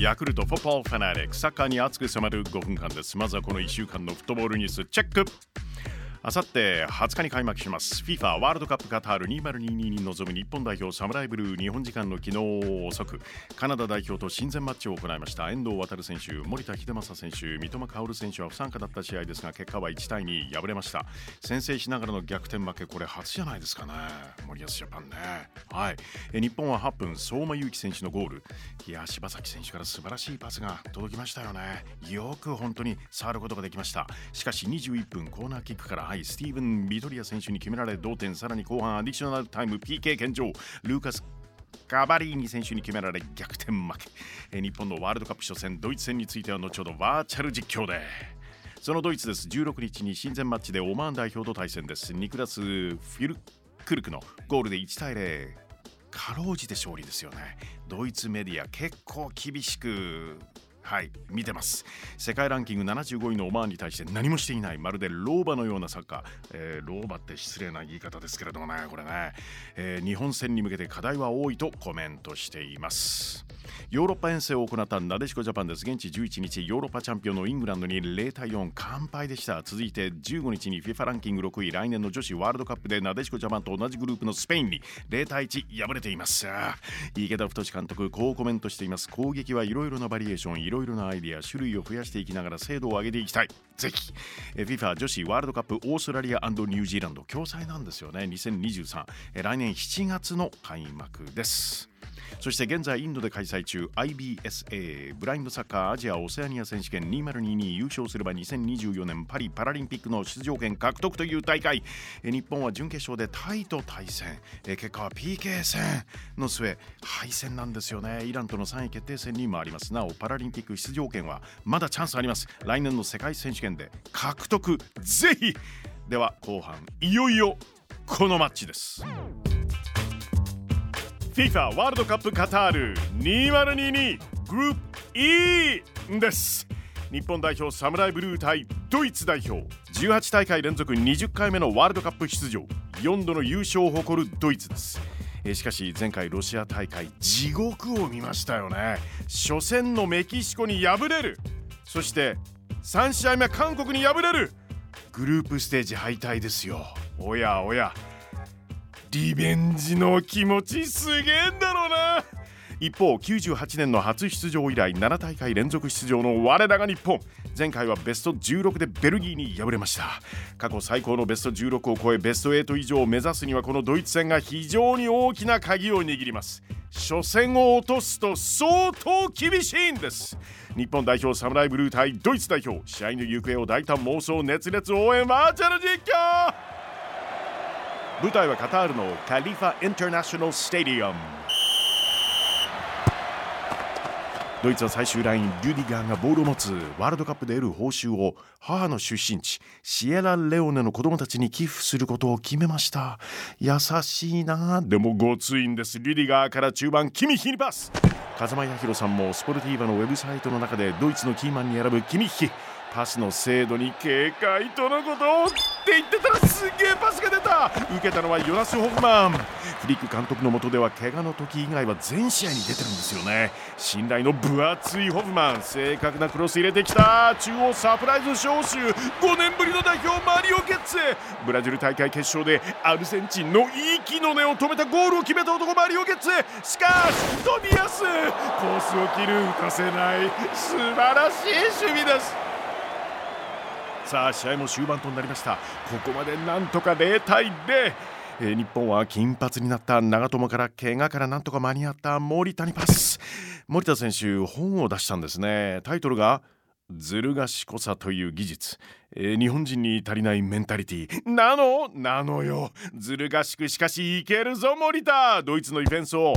ヤクルトフォッポーファナリック、サッカーに熱く迫る5分間です。まずはこの1週間のフットボールニュースチェック。あさって20日に開幕します FIFA ワールドカップカタール2022に臨む日本代表サムライブルー、日本時間の昨日遅くカナダ代表と親善マッチを行いました。遠藤航選手、森田英正選手、三笘薫選手は不参加だった試合ですが、結果は1対2敗れました。先制しながらの逆転負け、これ初じゃないですかね、森保ジャパンね。はい、日本は8分相馬勇紀選手のゴール、いや柴崎選手から素晴らしいパスが届きましたよね。よく本当に触ることができました。しかし21分コーナーキックからスティーブン・ビトリア選手に決められ同点、さらに後半アディショナルタイム PK 献上、ルーカス・カバリーニ選手に決められ逆転負け。日本のワールドカップ初戦ドイツ戦については後ほどバーチャル実況で。そのドイツです。16日に親善マッチでオマーン代表と対戦です。ニクラス・フィルクルクのゴールで1対0、かろうじて勝利ですよね。ドイツメディア結構厳しく見てます。世界ランキング75位のオマーンに対して何もしていない、まるで老婆のようなサッカー、老婆って失礼な言い方ですけれどもね、これね、日本戦に向けて課題は多いとコメントしています。ヨーロッパ遠征を行ったなでしこジャパンです。現地11日、ヨーロッパチャンピオンのイングランドに0対4完敗でした。続いて15日に FIFA ランキング6位、来年の女子ワールドカップでなでしこジャパンと同じグループのスペインに0対1敗れています。池田太監督こうコメントしています。攻撃はいろいろなバリエーション、いろいろなアイディア、種類を増やしていきながら精度を上げていきたい。ぜひ FIFA 女子ワールドカップオーストラリア&ニュージーランド共催なんですよね。2023、来年7月の開幕です。そして現在インドで開催中 IBSA ブラインドサッカーアジアオセアニア選手権2022、優勝すれば2024年パリパラリンピックの出場権獲得という大会。日本は準決勝でタイと対戦、結果は PK 戦の末敗戦なんですよね。イランとの3位決定戦に回ります。なおパラリンピック出場権はまだチャンスあります。来年の世界選手権で獲得、ぜひ。では後半いよいよこのマッチです。FIFA ワールドカップカタール2022グループ E です。日本代表サムライブルー対ドイツ代表、18大会連続20回目のワールドカップ出場、4度の優勝を誇るドイツです。しかし前回ロシア大会地獄を見ましたよね。初戦のメキシコに敗れる、そして3試合目韓国に敗れる、グループステージ敗退ですよ。おやおや、リベンジの気持ちすげえんだろうな。一方98年の初出場以来7大会連続出場の我らが日本、前回はベスト16でベルギーに敗れました。過去最高のベスト16を超えベスト8以上を目指すにはこのドイツ戦が非常に大きな鍵を握ります。初戦を落とすと相当厳しいんです。日本代表サムライブルー対ドイツ代表、試合の行方を大胆妄想熱烈応援バーチャル実況。舞台はカタールのカリファ・インターナショナル・スタディアム。ドイツは最終ライン、リュディガーがボールを持つ。ワールドカップで得る報酬を母の出身地シエラレオネの子供たちに寄付することを決めました。優しいな。でもごついんです。リュディガーから中盤キミヒにパス。風間八宏さんもスポルティーバのウェブサイトの中でドイツのキーマンに選ぶキミヒ、パスの精度に警戒とのことって言ってたらすげえパスが出た。受けたのはヨナス・ホフマン。フリック監督の下では怪我の時以外は全試合に出てるんですよね。信頼の分厚いホフマン、正確なクロス入れてきた。中央サプライズ招集、5年ぶりの代表マリオ・ゲッツ。ブラジル大会決勝でアルゼンチンの息の根を止めたゴールを決めた男マリオ・ゲッツ。しかし飛びやすコースを切る、打たせない素晴らしい守備です。さあ試合も終盤となりました。ここまでなんとか0対0、日本は金髪になった長友から怪我からなんとか間に合った森田にパス。森田選手本を出したんですね。タイトルがずる賢さという技術、日本人に足りないメンタリティなのよ。ずる賢く、しかしいけるぞ森田。ドイツのディフェンスを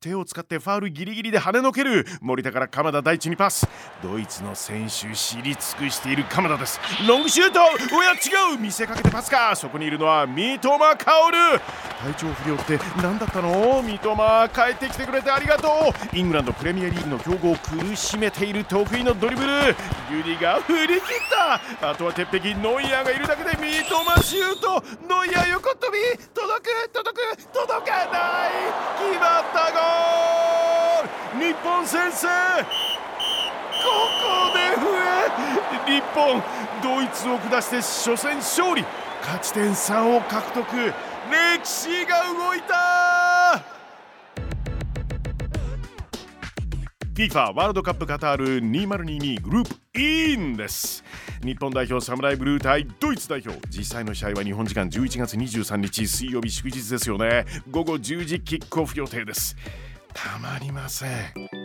手を使ってファウルギリギリで跳ねのける。森田から鎌田大地にパス。ドイツの選手知り尽くしている鎌田です。ロングシュート、おや違う、見せかけてパスか。そこにいるのは三笘薫。体調不良って何だったの。三笘帰ってきてくれてありがとう。イングランドプレミアリーグの強豪を苦しめている得意のドリブル。ユリが振り切った。あとは鉄壁ノイアーがいるだけで三笘シュート。ノイアー横飛び、届かない。決まったゴール、日本先制。ここで笛。日本ドイツを下して初戦勝利、勝ち点3を獲得。歴史が動いた。 FIFA ワールドカップカタール2022グループインです。日本代表サムライブルー対ドイツ代表、実際の試合は日本時間11月23日水曜日、祝日ですよね。午後10時キックオフ予定です。たまりません。